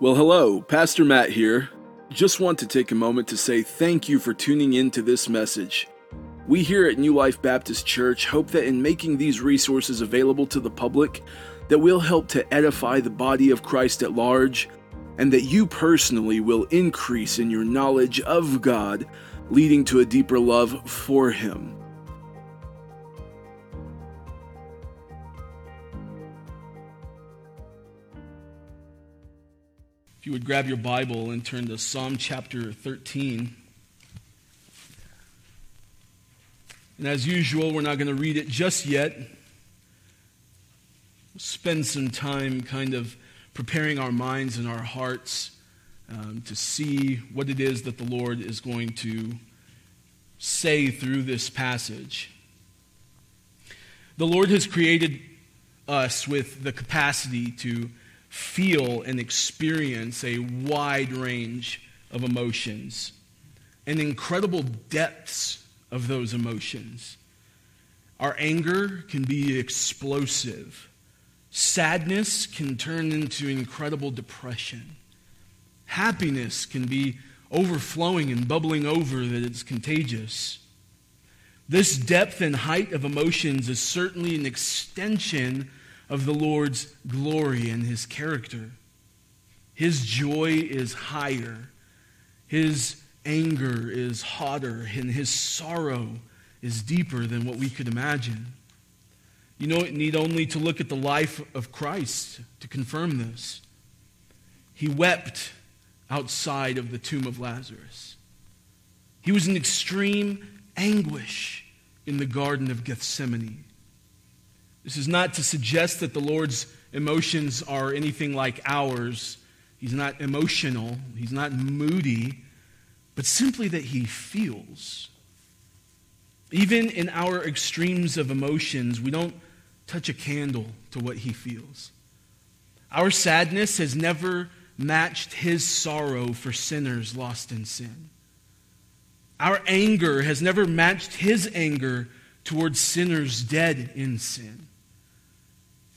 Well, hello, Pastor Matt here. Just want to take a moment to say thank you for tuning in to this message. We here at New Life Baptist Church hope that in making these resources available to the public, that we'll help to edify the body of Christ at large, and that you personally will increase in your knowledge of God, leading to a deeper love for Him. If you would grab your Bible and turn to Psalm chapter 13. And as usual, we're not going to read it just yet. We'll spend some time kind of preparing our minds and our hearts to see what it is that the Lord is going to say through this passage. The Lord has created us with the capacity to feel and experience a wide range of emotions and incredible depths of those emotions. Our anger can be explosive. Sadness can turn into incredible depression. Happiness can be overflowing and bubbling over that it's contagious. This depth and height of emotions is certainly an extension of the Lord's glory and His character. His joy is higher. His anger is hotter. And His sorrow is deeper than what we could imagine. You know, it need only to look at the life of Christ to confirm this. He wept outside of the tomb of Lazarus. He was in extreme anguish in the Garden of Gethsemane. This is not to suggest that the Lord's emotions are anything like ours. He's not emotional. He's not moody. But simply that He feels. Even in our extremes of emotions, we don't touch a candle to what He feels. Our sadness has never matched His sorrow for sinners lost in sin. Our anger has never matched His anger towards sinners dead in sin.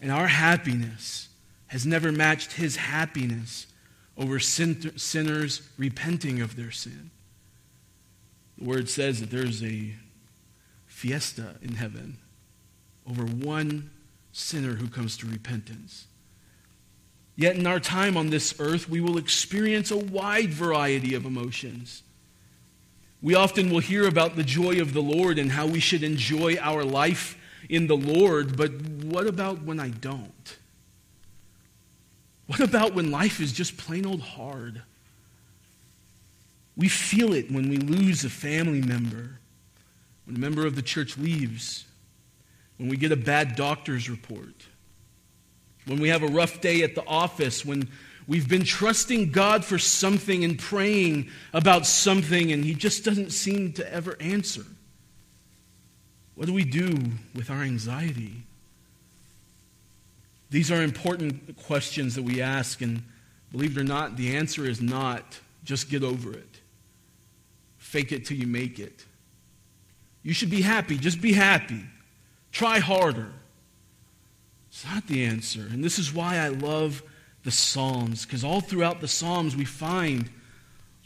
And our happiness has never matched His happiness over sinners repenting of their sin. The Word says that there's a fiesta in heaven over one sinner who comes to repentance. Yet in our time on this earth, we will experience a wide variety of emotions. We often will hear about the joy of the Lord and how we should enjoy our life in the Lord, but what about when I don't? What about when life is just plain old hard? We feel it when we lose a family member, when a member of the church leaves, when we get a bad doctor's report, when we have a rough day at the office, when we've been trusting God for something and praying about something and He just doesn't seem to ever answer. What do we do with our anxiety? These are important questions that we ask, and believe it or not, the answer is not just get over it. Fake it till you make it. You should be happy. Just be happy. Try harder. It's not the answer. And this is why I love the Psalms, because all throughout the Psalms we find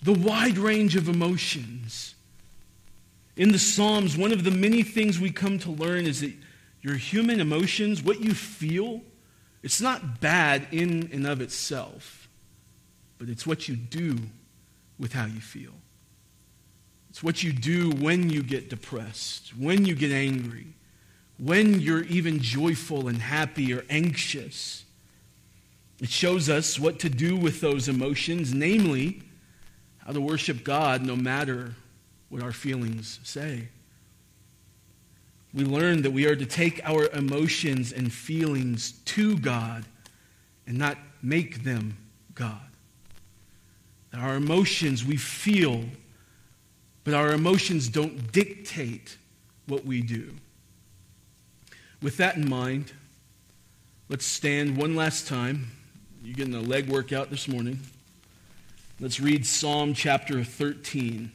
the wide range of emotions. In the Psalms, one of the many things we come to learn is that your human emotions, what you feel, it's not bad in and of itself, but it's what you do with how you feel. It's what you do when you get depressed, when you get angry, when you're even joyful and happy or anxious. It shows us what to do with those emotions, namely, how to worship God no matter what our feelings say. We learn that we are to take our emotions and feelings to God and not make them God. That our emotions, we feel, but our emotions don't dictate what we do. With that in mind, let's stand one last time. You're getting a leg workout this morning. Let's read Psalm chapter 13.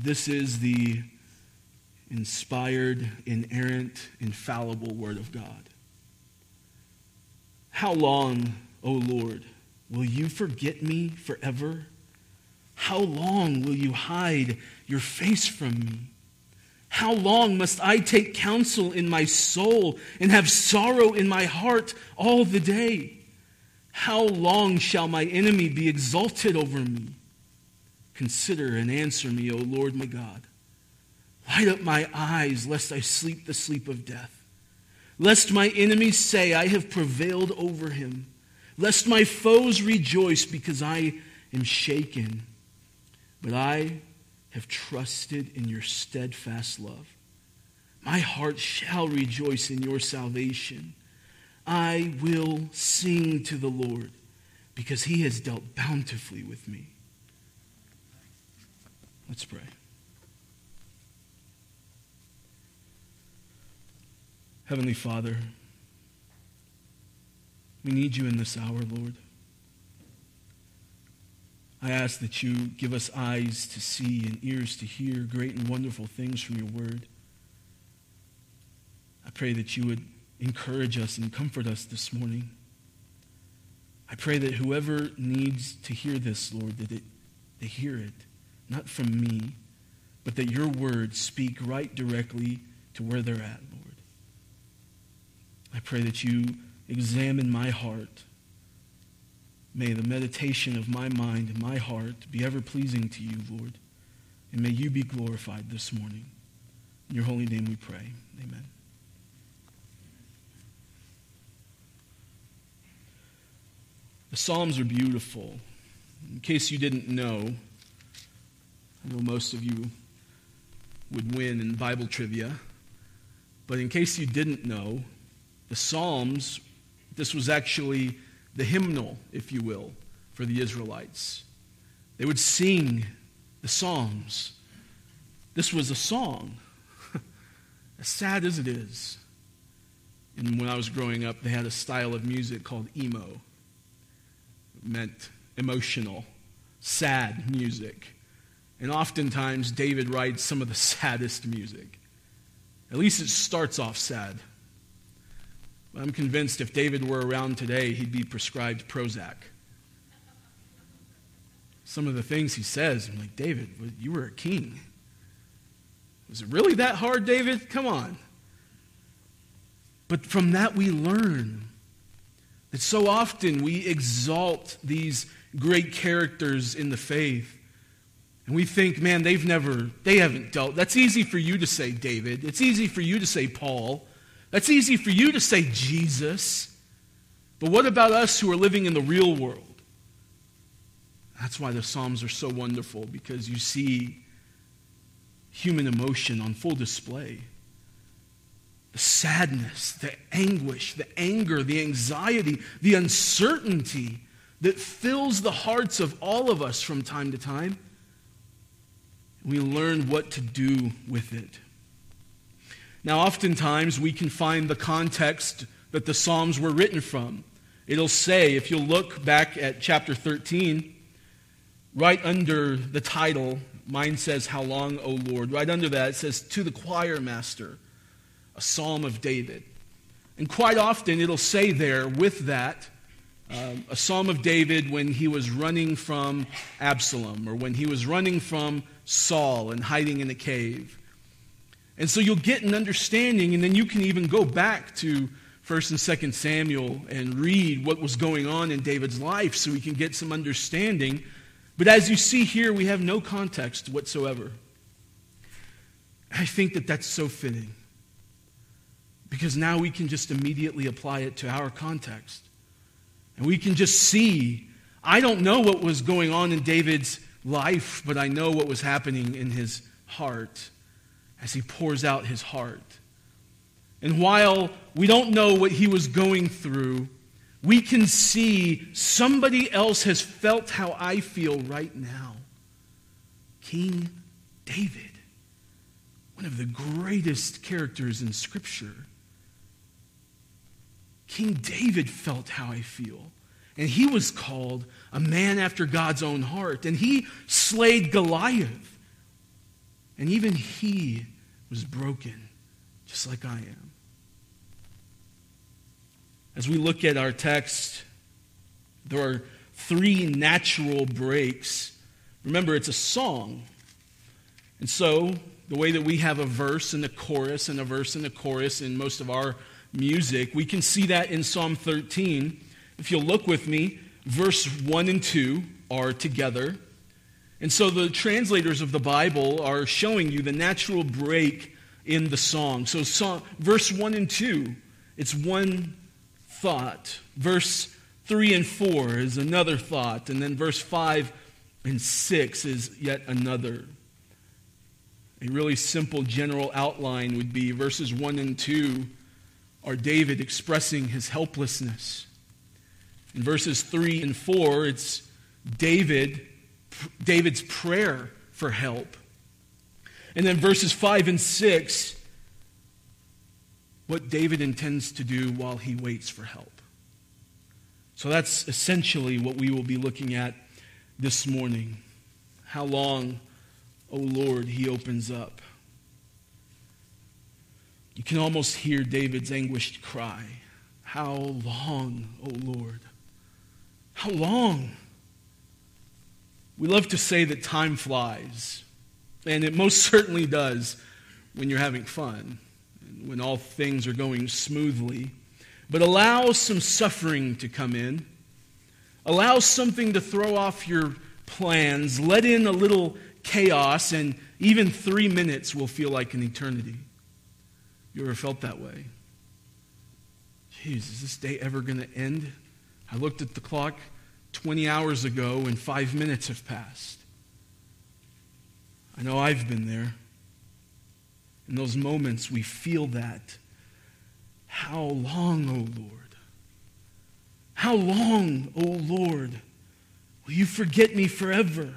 This is the inspired, inerrant, infallible Word of God. How long, O Lord, will you forget me forever? How long will you hide your face from me? How long must I take counsel in my soul and have sorrow in my heart all the day? How long shall my enemy be exalted over me? Consider and answer me, O Lord my God. Light up my eyes, lest I sleep the sleep of death. Lest my enemies say, I have prevailed over him. Lest my foes rejoice because I am shaken. But I have trusted in your steadfast love. My heart shall rejoice in your salvation. I will sing to the Lord because he has dealt bountifully with me. Let's pray. Heavenly Father, we need you in this hour, Lord. I ask that you give us eyes to see and ears to hear great and wonderful things from your word. I pray that you would encourage us and comfort us this morning. I pray that whoever needs to hear this, Lord, that they hear it, not from me, but that your words speak right directly to where they're at, Lord. I pray that you examine my heart. May the meditation of my mind and my heart be ever pleasing to you, Lord. And may you be glorified this morning. In your holy name we pray. Amen. The Psalms are beautiful. In case you didn't know, I know most of you would win in Bible trivia, but in case you didn't know, the Psalms, this was actually the hymnal, if you will, for the Israelites. They would sing the Psalms. This was a song, as sad as it is. And when I was growing up, they had a style of music called emo. It meant emotional, sad music. And oftentimes, David writes some of the saddest music. At least it starts off sad. But I'm convinced if David were around today, he'd be prescribed Prozac. Some of the things he says, I'm like, David, you were a king. Was it really that hard, David? Come on. But from that we learn that so often we exalt these great characters in the faith. And we think, man, they haven't dealt. That's easy for you to say, David. It's easy for you to say, Paul. That's easy for you to say, Jesus. But what about us who are living in the real world? That's why the Psalms are so wonderful, because you see human emotion on full display. The sadness, the anguish, the anger, the anxiety, the uncertainty that fills the hearts of all of us from time to time. We learn what to do with it. Now, oftentimes, we can find the context that the Psalms were written from. It'll say, if you look back at chapter 13, right under the title, mine says, How Long, O Lord? Right under that, it says, To the Choir Master, a Psalm of David. And quite often, it'll say there, with that, a Psalm of David when he was running from Absalom, or when he was running from Saul and hiding in a cave. And so you'll get an understanding, and then you can even go back to 1st and 2nd Samuel and read what was going on in David's life so we can get some understanding. But as you see here, we have no context whatsoever. I think that that's so fitting, because now we can just immediately apply it to our context. And we can just see, I don't know what was going on in David's life, but I know what was happening in his heart as he pours out his heart. And while we don't know what he was going through, we can see somebody else has felt how I feel right now. King David, one of the greatest characters in Scripture. King David felt how I feel. And he was called a man after God's own heart. And he slayed Goliath. And even he was broken, just like I am. As we look at our text, there are three natural breaks. Remember, it's a song. And so, the way that we have a verse and a chorus and a verse and a chorus in most of our music, we can see that in Psalm 13. If you'll look with me, verse 1 and 2 are together. And so the translators of the Bible are showing you the natural break in the song. So verse 1 and 2, it's one thought. Verse 3 and 4 is another thought. And then verse 5 and 6 is yet another. A really simple general outline would be verses 1 and 2 are David expressing his helplessness. In verses 3 and 4, it's David's prayer for help. And then verses 5 and 6, what David intends to do while he waits for help. So that's essentially what we will be looking at this morning. How long, O Lord, he opens up. You can almost hear David's anguished cry. How long, O Lord? How long? We love to say that time flies, and it most certainly does when you're having fun, and when all things are going smoothly. But allow some suffering to come in. Allow something to throw off your plans. Let in a little chaos, and even 3 minutes will feel like an eternity. You ever felt that way? Jeez, is this day ever going to end? I looked at the clock 20 hours ago, and 5 minutes have passed. I know I've been there. In those moments, we feel that. How long, O Lord? How long, O Lord, will you forget me forever?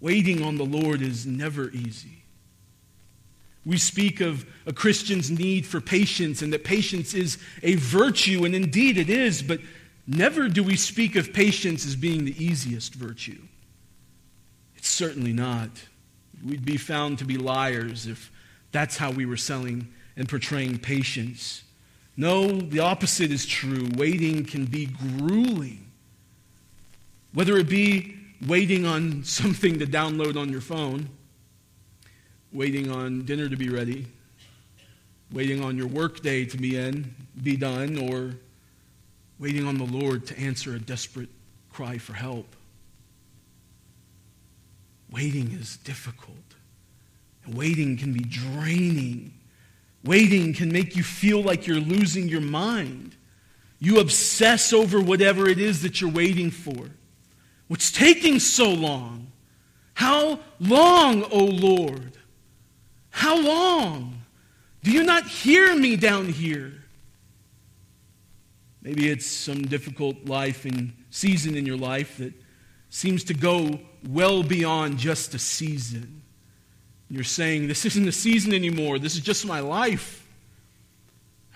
Waiting on the Lord is never easy. We speak of a Christian's need for patience and that patience is a virtue, and indeed it is, but never do we speak of patience as being the easiest virtue. It's certainly not. We'd be found to be liars if that's how we were selling and portraying patience. No, the opposite is true. Waiting can be grueling. Whether it be waiting on something to download on your phone, waiting on dinner to be ready, waiting on your work day to be done, or waiting on the Lord to answer a desperate cry for help. Waiting is difficult. And waiting can be draining. Waiting can make you feel like you're losing your mind. You obsess over whatever it is that you're waiting for. What's taking so long? How long, O Lord? How long? Do you not hear me down here? Maybe it's some difficult life and season in your life that seems to go well beyond just a season. You're saying, this isn't a season anymore. This is just my life.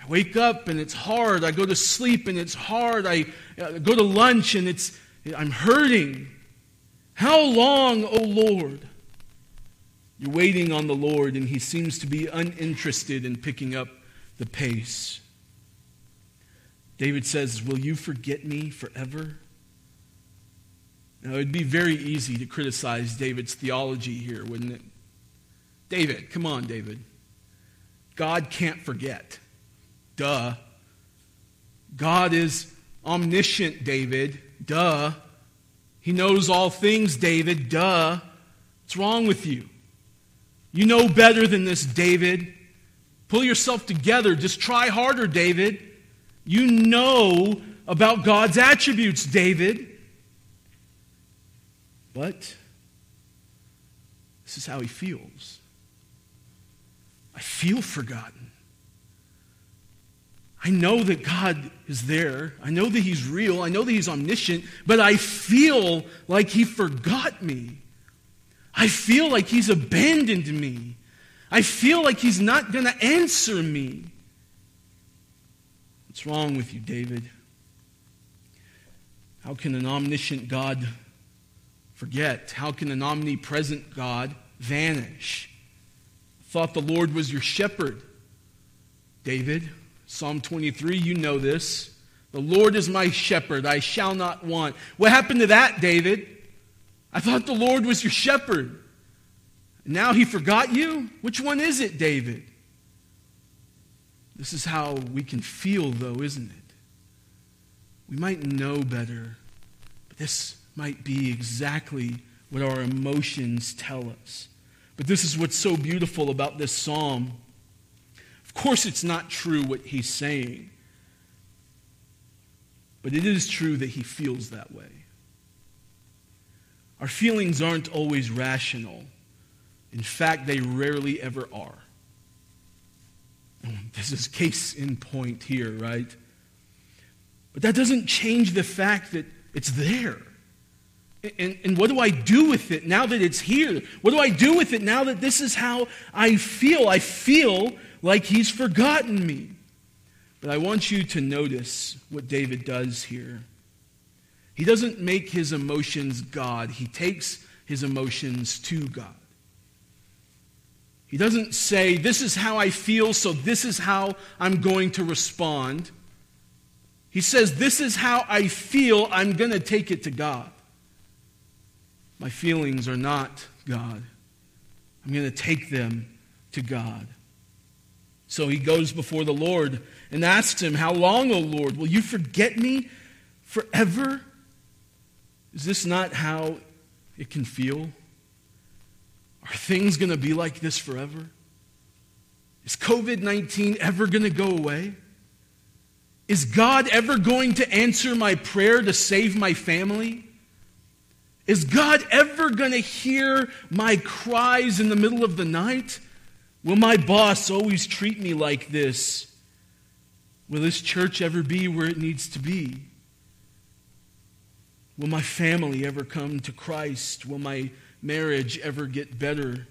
I wake up and it's hard. I go to sleep and it's hard. I go to lunch and I'm hurting. How long, O Lord? You're waiting on the Lord, and he seems to be uninterested in picking up the pace. David says, will you forget me forever? Now, it would be very easy to criticize David's theology here, wouldn't it? David, come on, David. God can't forget. Duh. God is omniscient, David. Duh. He knows all things, David. Duh. What's wrong with you? You know better than this, David. Pull yourself together. Just try harder, David. You know about God's attributes, David. But this is how he feels. I feel forgotten. I know that God is there. I know that he's real. I know that he's omniscient. But I feel like he forgot me. I feel like he's abandoned me. I feel like he's not going to answer me. What's wrong with you, David? How can an omniscient God forget? How can an omnipresent God vanish? I thought the Lord was your shepherd, David. Psalm 23, you know this. The Lord is my shepherd, I shall not want. What happened to that, David? I thought the Lord was your shepherd. Now he forgot you? Which one is it, David? This is how we can feel, though, isn't it? We might know better, but this might be exactly what our emotions tell us. But this is what's so beautiful about this psalm. Of course, it's not true what he's saying. But it is true that he feels that way. Our feelings aren't always rational. In fact, they rarely ever are. This is case in point here, right? But that doesn't change the fact that it's there. And what do I do with it now that it's here? What do I do with it now that this is how I feel? I feel like he's forgotten me. But I want you to notice what David does here. He doesn't make his emotions God. He takes his emotions to God. He doesn't say, this is how I feel, so this is how I'm going to respond. He says, this is how I feel, I'm going to take it to God. My feelings are not God. I'm going to take them to God. So he goes before the Lord and asks him, how long, O Lord, will you forget me forever? Is this not how it can feel? Are things going to be like this forever? Is COVID-19 ever going to go away? Is God ever going to answer my prayer to save my family? Is God ever going to hear my cries in the middle of the night? Will my boss always treat me like this? Will this church ever be where it needs to be? Will my family ever come to Christ? Will my marriage ever get better?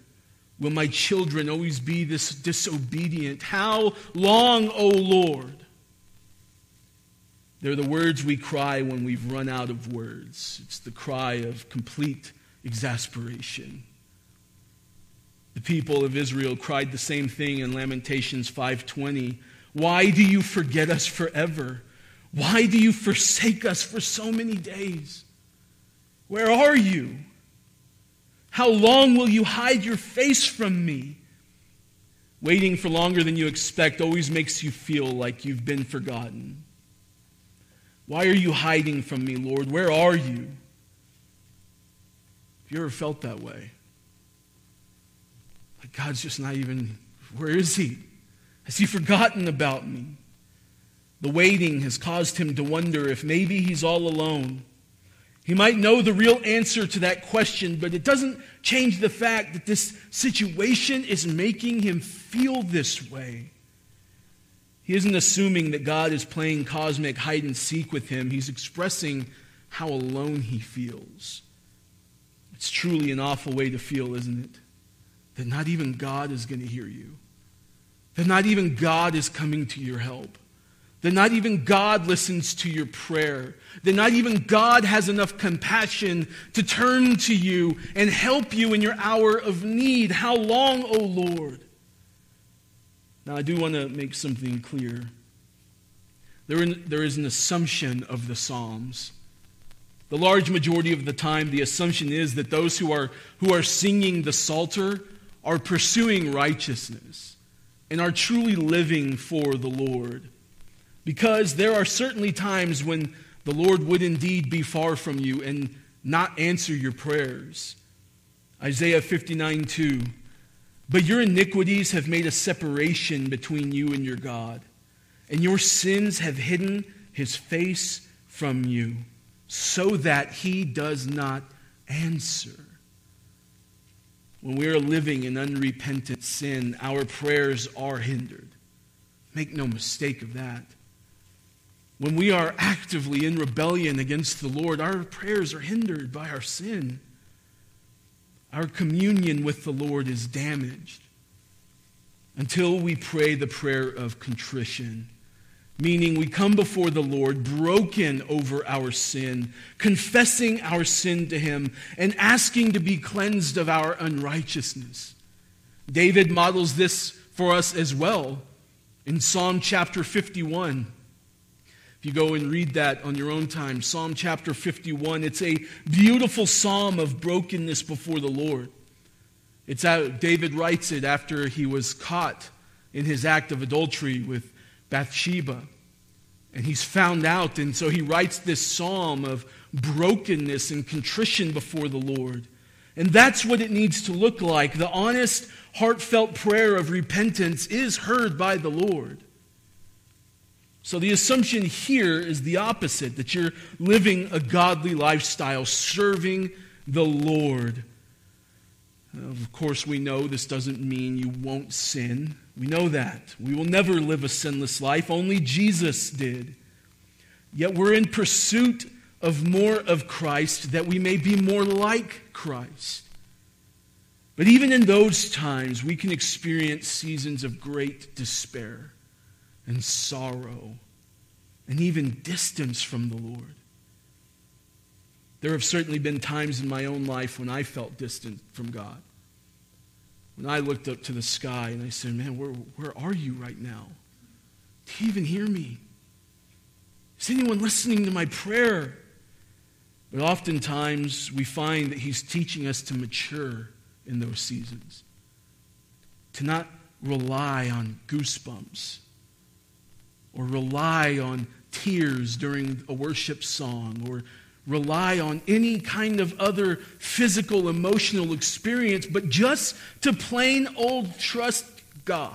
Will my children always be this disobedient? How long, O Lord? They're the words we cry when we've run out of words. It's the cry of complete exasperation. The people of Israel cried the same thing in Lamentations 5:20. Why do you forget us forever? Why do you forsake us for so many days? Where are you? How long will you hide your face from me? Waiting for longer than you expect always makes you feel like you've been forgotten. Why are you hiding from me, Lord? Where are you? Have you ever felt that way? God's just not even, where is he? Has he forgotten about me? The waiting has caused him to wonder if maybe he's all alone. He might know the real answer to that question, but it doesn't change the fact that this situation is making him feel this way. He isn't assuming that God is playing cosmic hide and seek with him. He's expressing how alone he feels. It's truly an awful way to feel, isn't it? That not even God is going to hear you. That not even God is coming to your help. That not even God listens to your prayer. That not even God has enough compassion to turn to you and help you in your hour of need. How long, O Lord? Now, I do want to make something clear. There is an assumption of the Psalms. The large majority of the time, the assumption is that those who are singing the Psalter are pursuing righteousness and are truly living for the Lord. Because there are certainly times when the Lord would indeed be far from you and not answer your prayers. Isaiah 59:2, but your iniquities have made a separation between you and your God, and your sins have hidden his face from you, so that he does not answer. When we are living in unrepentant sin, our prayers are hindered. Make no mistake of that. When we are actively in rebellion against the Lord, our prayers are hindered by our sin. Our communion with the Lord is damaged until we pray the prayer of contrition, meaning we come before the Lord broken over our sin, confessing our sin to him, and asking to be cleansed of our unrighteousness. David models this for us as well. In Psalm chapter 51, if you go and read that on your own time, Psalm chapter 51, it's a beautiful psalm of brokenness before the Lord. It's how David writes it after he was caught in his act of adultery with Bathsheba. And he's found out, and so he writes this psalm of brokenness and contrition before the Lord. And that's what it needs to look like. The honest, heartfelt prayer of repentance is heard by the Lord. So the assumption here is the opposite, that you're living a godly lifestyle, serving the Lord. Of course, we know this doesn't mean you won't sin. We know that. We will never live a sinless life. Only Jesus did. Yet we're in pursuit of more of Christ, that we may be more like Christ. But even in those times, we can experience seasons of great despair and sorrow and even distance from the Lord. There have certainly been times in my own life when I felt distant from God. When I looked up to the sky and I said, man, where are you right now? Do you even hear me? Is anyone listening to my prayer? But oftentimes we find that he's teaching us to mature in those seasons, to not rely on goosebumps or rely on tears during a worship song or rely on any kind of other physical, emotional experience, but just to plain old trust God.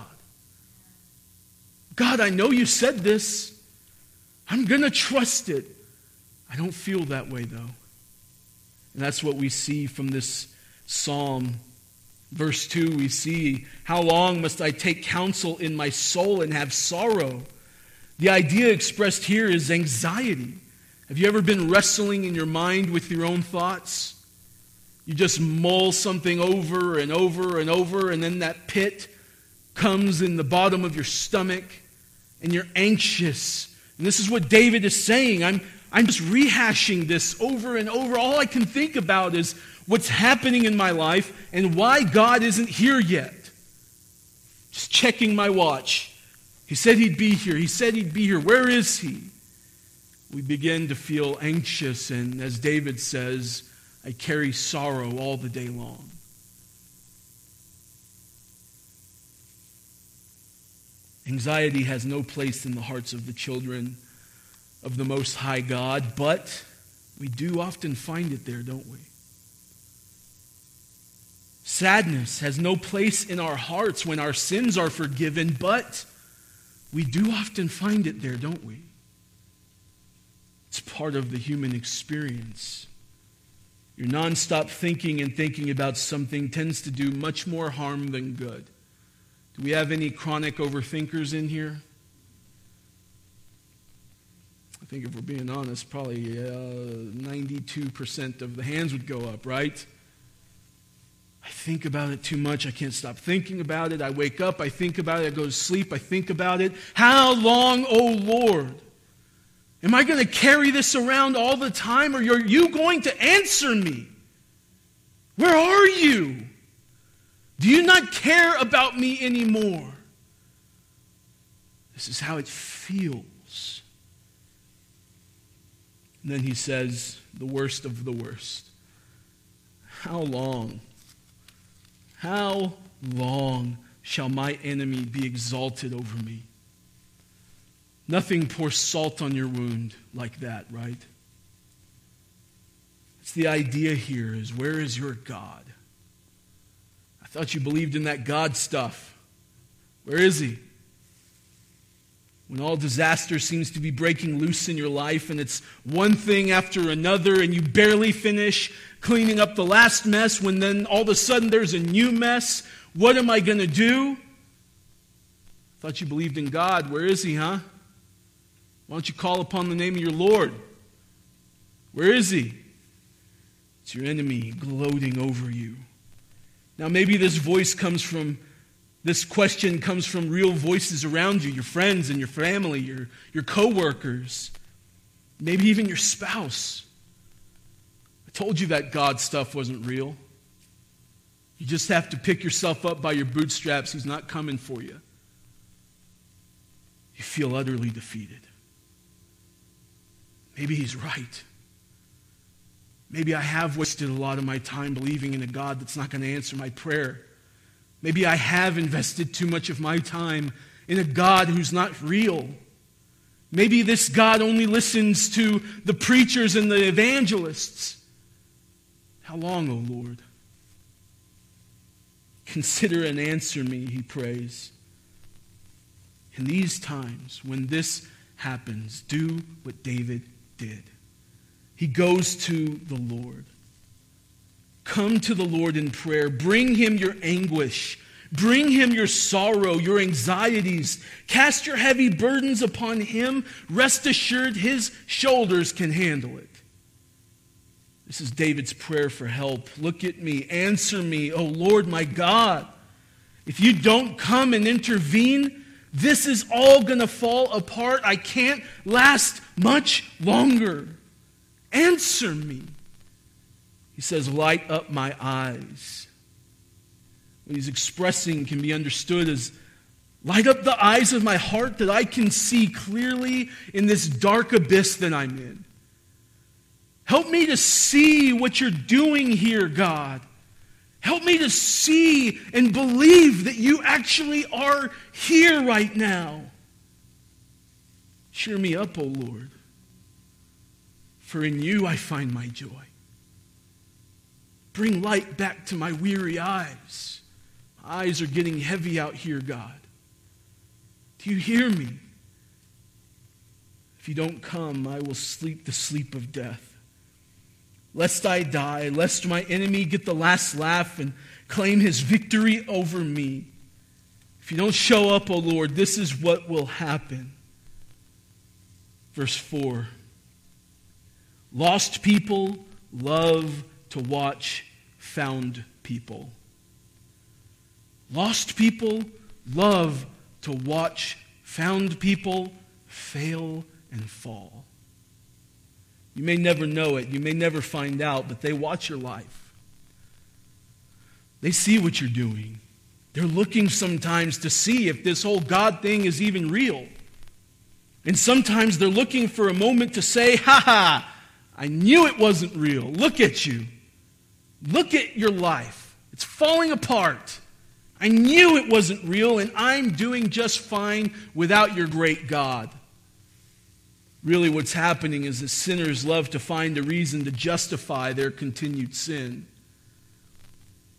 God, I know you said this. I'm going to trust it. I don't feel that way, though. And that's what we see from this psalm. Verse 2, we see, how long must I take counsel in my soul and have sorrow? The idea expressed here is anxiety. Have you ever been wrestling in your mind with your own thoughts? You just mull something over and over and over, and then that pit comes in the bottom of your stomach, and you're anxious. And this is what David is saying. I'm just rehashing this over and over. All I can think about is what's happening in my life and why God isn't here yet. Just checking my watch. He said he'd be here. He said he'd be here. Where is he? We begin to feel anxious, and as David says, I carry sorrow all the day long. Anxiety has no place in the hearts of the children of the Most High God, but we do often find it there, don't we? Sadness has no place in our hearts when our sins are forgiven, but we do often find it there, don't we? It's part of the human experience. Your nonstop thinking and thinking about something tends to do much more harm than good. Do we have any chronic overthinkers in here? I think if we're being honest, probably 92% of the hands would go up, right? I think about it too much. I can't stop thinking about it. I wake up, I think about it. I go to sleep, I think about it. How long, O Lord? Am I going to carry this around all the time, or are you going to answer me? Where are you? Do you not care about me anymore? This is how it feels. And then he says, the worst of the worst. How long? How long shall my enemy be exalted over me? Nothing pours salt on your wound like that, right? It's the idea here is, where is your God? I thought you believed in that God stuff. Where is he? When all disaster seems to be breaking loose in your life and it's one thing after another and you barely finish cleaning up the last mess when then all of a sudden there's a new mess, what am I going to do? I thought you believed in God. Where is he, huh? Why don't you call upon the name of your Lord? Where is he? It's your enemy gloating over you. Now maybe this question comes from real voices around you, your friends and your family, your co-workers, maybe even your spouse. I told you that God stuff wasn't real. You just have to pick yourself up by your bootstraps. He's not coming for you. you feel utterly defeated. Maybe he's right. Maybe I have wasted a lot of my time believing in a God that's not going to answer my prayer. Maybe I have invested too much of my time in a God who's not real. Maybe this God only listens to the preachers and the evangelists. How long, O Lord? Consider and answer me, he prays. In these times, when this happens, do what David did. He goes to the Lord. Come to the Lord in prayer. Bring him your anguish. Bring him your sorrow, your anxieties. Cast your heavy burdens upon him. Rest assured, his shoulders can handle it. This is David's prayer for help. Look at me, answer me, O Lord my God. If you don't come and intervene, this is all going to fall apart. I can't last much longer. Answer me. He says, light up my eyes. What he's expressing can be understood as, light up the eyes of my heart that I can see clearly in this dark abyss that I'm in. Help me to see what you're doing here, God. Help me to see and believe that you actually are here right now. Cheer me up, O Lord, for in you I find my joy. Bring light back to my weary eyes. My eyes are getting heavy out here, God. Do you hear me? If you don't come, I will sleep the sleep of death. Lest I die, lest my enemy get the last laugh and claim his victory over me. If you don't show up, O Lord, this is what will happen. Verse 4. Lost people love to watch found people. Lost people love to watch found people fail and fall. You may never know it. You may never find out, but they watch your life. They see what you're doing. They're looking sometimes to see if this whole God thing is even real. And sometimes they're looking for a moment to say, ha ha, I knew it wasn't real. Look at you. Look at your life. It's falling apart. I knew it wasn't real, and I'm doing just fine without your great God. Really, what's happening is that sinners love to find a reason to justify their continued sin.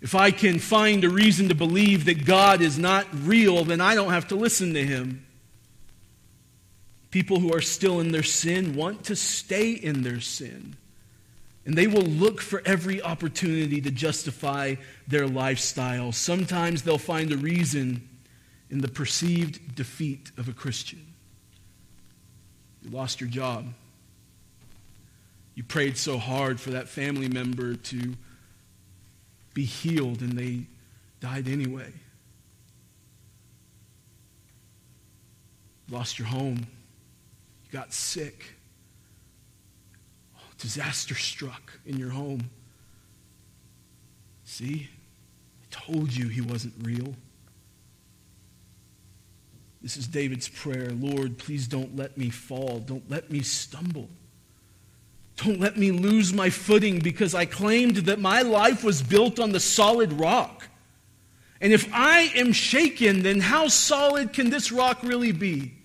If I can find a reason to believe that God is not real, then I don't have to listen to him. People who are still in their sin want to stay in their sin. And they will look for every opportunity to justify their lifestyle. Sometimes they'll find a reason in the perceived defeat of a Christian. You lost your job. You prayed so hard for that family member to be healed, and they died anyway. You lost your home. You got sick. Disaster struck in your home. See? I told you he wasn't real. This is David's prayer. Lord, please don't let me fall. Don't let me stumble. Don't let me lose my footing because I claimed that my life was built on the solid rock. And if I am shaken, then how solid can this rock really be?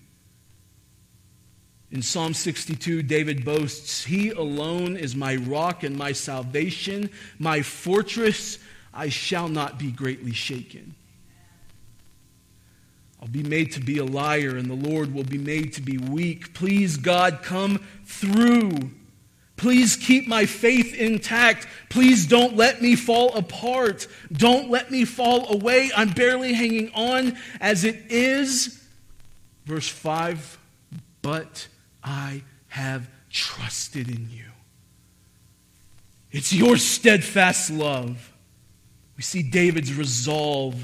In Psalm 62, David boasts, he alone is my rock and my salvation, my fortress. I shall not be greatly shaken. I'll be made to be a liar, and the Lord will be made to be weak. Please, God, come through. Please keep my faith intact. Please don't let me fall apart. Don't let me fall away. I'm barely hanging on as it is. Verse 5, but I have trusted in you. It's your steadfast love. We see David's resolve.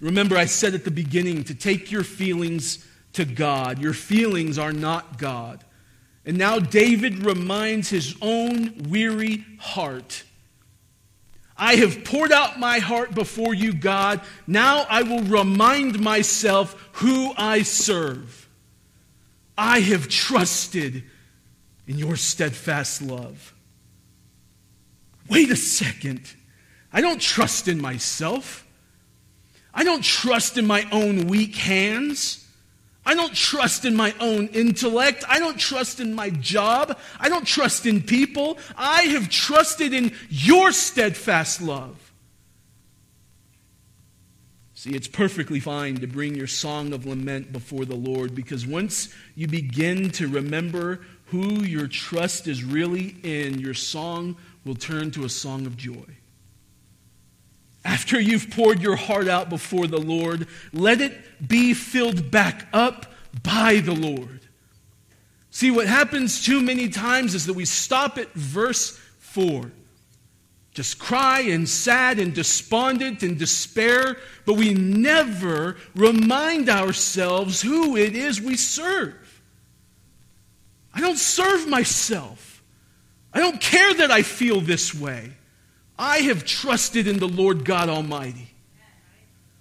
Remember, I said at the beginning to take your feelings to God. Your feelings are not God. And now David reminds his own weary heart. I have poured out my heart before you, God. Now I will remind myself who I serve. I have trusted in your steadfast love. Wait a second. I don't trust in myself. I don't trust in my own weak hands. I don't trust in my own intellect. I don't trust in my job. I don't trust in people. I have trusted in your steadfast love. See, it's perfectly fine to bring your song of lament before the Lord, because once you begin to remember who your trust is really in, your song will turn to a song of joy. After you've poured your heart out before the Lord, let it be filled back up by the Lord. See, what happens too many times is that we stop at verse 4. Just cry and sad and despondent and despair, but we never remind ourselves who it is we serve. I don't serve myself. I don't care that I feel this way. I have trusted in the Lord God Almighty.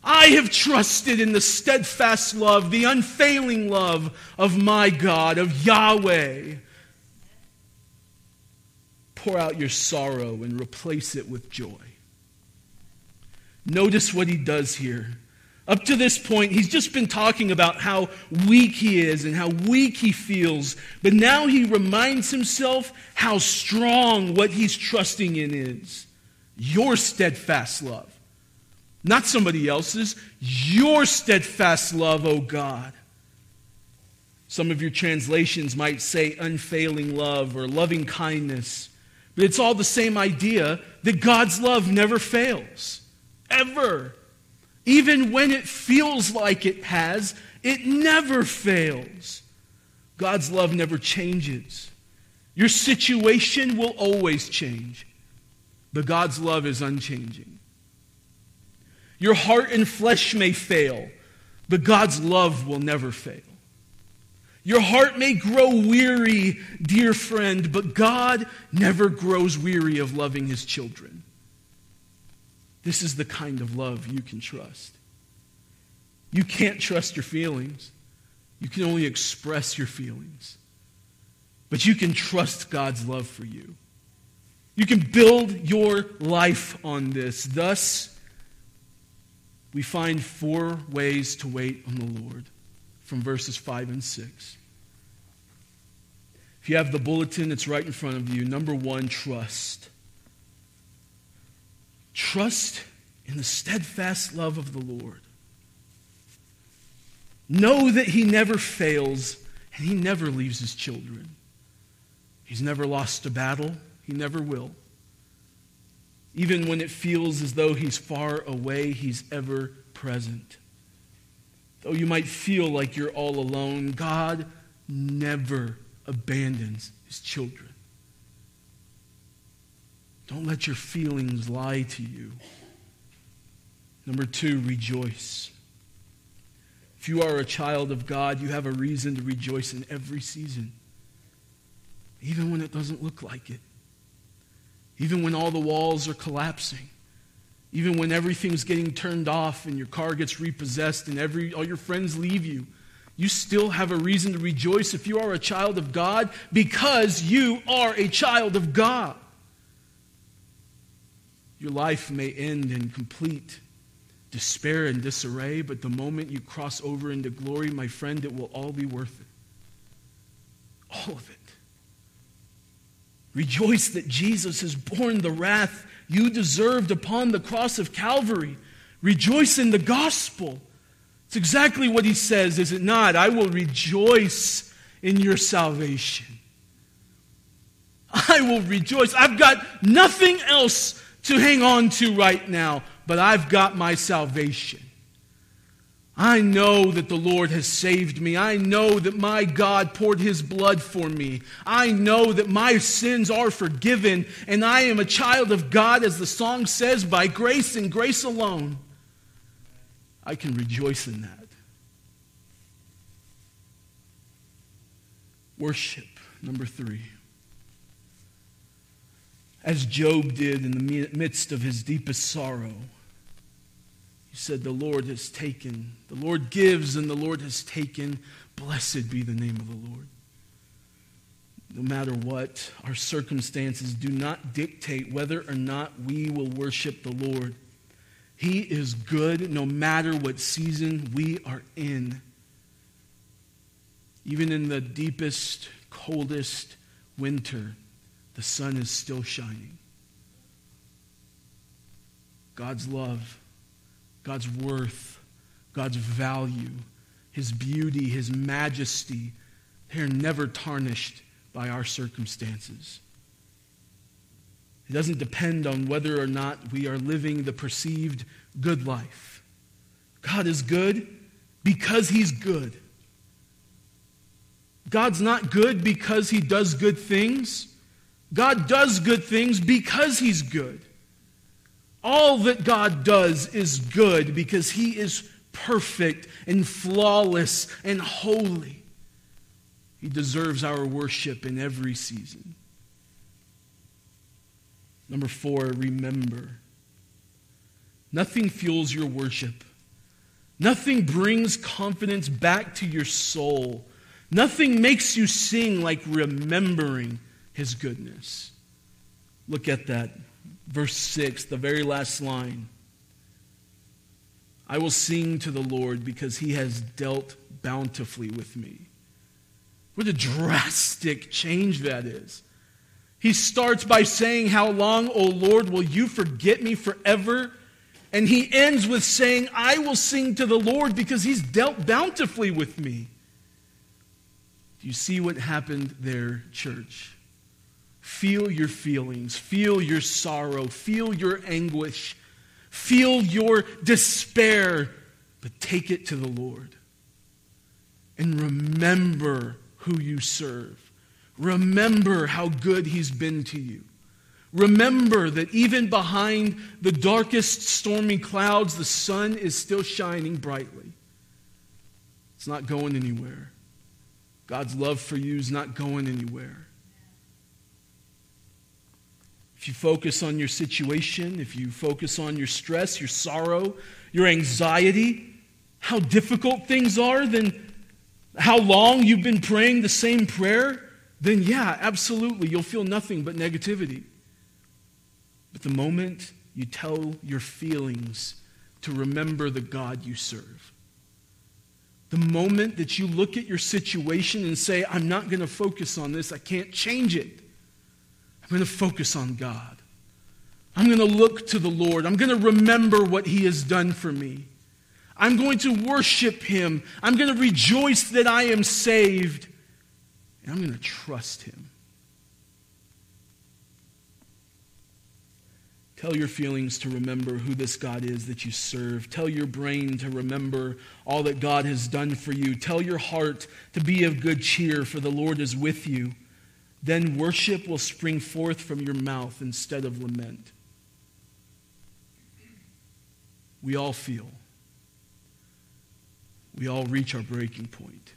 I have trusted in the steadfast love, the unfailing love of my God, of Yahweh. Pour out your sorrow and replace it with joy. Notice what he does here. Up to this point, he's just been talking about how weak he is and how weak he feels. But now he reminds himself how strong what he's trusting in is. Your steadfast love. Not somebody else's. Your steadfast love, O God. Some of your translations might say unfailing love or loving kindness. But it's all the same idea that God's love never fails. Ever. Even when it feels like it has, it never fails. God's love never changes. Your situation will always change, but God's love is unchanging. Your heart and flesh may fail, but God's love will never fail. Your heart may grow weary, dear friend, but God never grows weary of loving his children. This is the kind of love you can trust. You can't trust your feelings. You can only express your feelings. But you can trust God's love for you. You can build your life on this. Thus, we find four ways to wait on the Lord from verses 5 and 6. If you have the bulletin, it's right in front of you. Number one, trust. Trust in the steadfast love of the Lord. Know that he never fails and he never leaves his children. He's never lost a battle. He never will. Even when it feels as though he's far away, he's ever present. Though you might feel like you're all alone, God never abandons his children. Don't let your feelings lie to you. Number two, rejoice. If you are a child of God, you have a reason to rejoice in every season, even when it doesn't look like it, even when all the walls are collapsing, even when everything's getting turned off and your car gets repossessed and all your friends leave you. You still have a reason to rejoice if you are a child of God, because you are a child of God. Your life may end in complete despair and disarray, but the moment you cross over into glory, my friend, it will all be worth it. All of it. Rejoice that Jesus has borne the wrath you deserved upon the cross of Calvary. Rejoice in the gospel. It's exactly what he says, is it not? I will rejoice in your salvation. I will rejoice. I've got nothing else to hang on to right now, but I've got my salvation. I know that the Lord has saved me. I know that my God poured his blood for me. I know that my sins are forgiven, and I am a child of God, as the song says, by grace and grace alone. I can rejoice in that. Worship, number three. As Job did in the midst of his deepest sorrow, he said, the Lord has taken, the Lord gives, and the Lord has taken, Blessed be the name of the Lord. No matter what, our circumstances do not dictate whether or not we will worship the Lord. He is good no matter what season we are in. Even in the deepest, coldest winter, the sun is still shining. God's love, God's worth, God's value, His beauty, His majesty, they are never tarnished by our circumstances. It doesn't depend on whether or not we are living the perceived good life. God is good because He's good. God's not good because He does good things. God does good things because He's good. All that God does is good because He is perfect and flawless and holy. He deserves our worship in every season. Number 4, remember. Nothing fuels your worship. Nothing brings confidence back to your soul. Nothing makes you sing like remembering His goodness. Look at that. Verse 6, the very last line. I will sing to the Lord because He has dealt bountifully with me. What a drastic change that is. He starts by saying, how long, O Lord, will you forget me forever? And he ends with saying, I will sing to the Lord because He's dealt bountifully with me. Do you see what happened there, church? Feel your feelings. Feel your sorrow. Feel your anguish. Feel your despair. But take it to the Lord. And remember who you serve. Remember how good He's been to you. Remember that even behind the darkest stormy clouds, the sun is still shining brightly. It's not going anywhere. God's love for you is not going anywhere. If you focus on your situation, if you focus on your stress, your sorrow, your anxiety, how difficult things are, then how long you've been praying the same prayer, then yeah, absolutely, you'll feel nothing but negativity. But the moment you tell your feelings to remember the God you serve, the moment that you look at your situation and say, I'm not going to focus on this, I can't change it, I'm going to focus on God. I'm going to look to the Lord. I'm going to remember what He has done for me. I'm going to worship Him. I'm going to rejoice that I am saved. And I'm going to trust Him. Tell your feelings to remember who this God is that you serve. Tell your brain to remember all that God has done for you. Tell your heart to be of good cheer, for the Lord is with you. Then worship will spring forth from your mouth instead of lament. We all feel. We all reach our breaking point.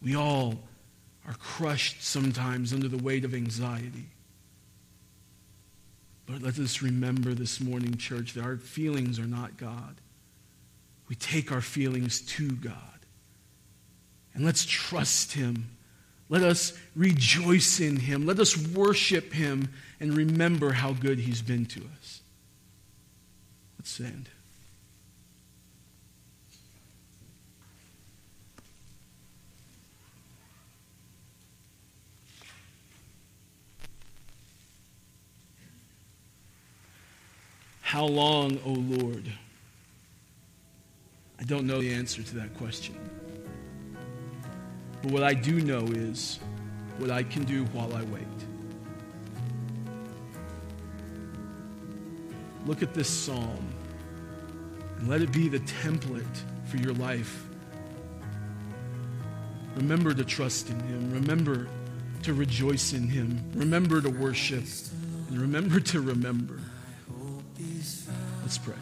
We all are crushed sometimes under the weight of anxiety. Lord, let us remember this morning, church, that our feelings are not God. We take our feelings to God. And let's trust Him. Let us rejoice in Him. Let us worship Him and remember how good He's been to us. Let's stand. How long, O Lord? I don't know the answer to that question. But what I do know is what I can do while I wait. Look at this psalm and let it be the template for your life. Remember to trust in Him. Remember to rejoice in Him. Remember to worship. And remember to remember. Let's pray.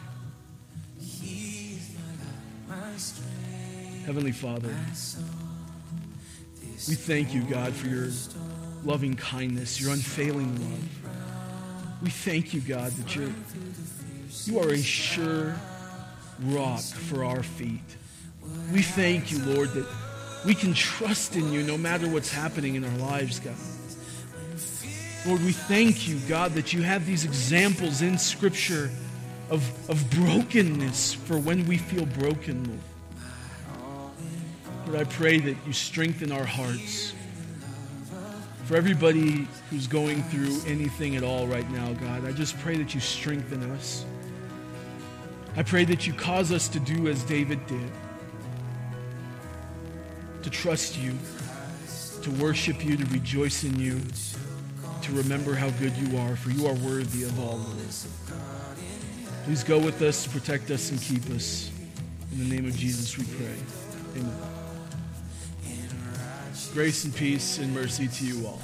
Heavenly Father, we thank You, God, for Your loving kindness, Your unfailing love. We thank You, God, that You are a sure rock for our feet. We thank You, Lord, that We can trust in you no matter what's happening in our lives, God. Lord, we thank you, God, that you have these examples in Scripture of brokenness for when we feel broken, Lord. Lord, I pray that you strengthen our hearts. For everybody who's going through anything at all right now, God, I just pray that you strengthen us. I pray that you cause us to do as David did, to trust you, to worship you, to rejoice in you, to remember how good you are, for you are worthy of all of this. Please go with us, protect us, and keep us. In the name of Jesus we pray. Amen. Grace and peace and mercy to you all.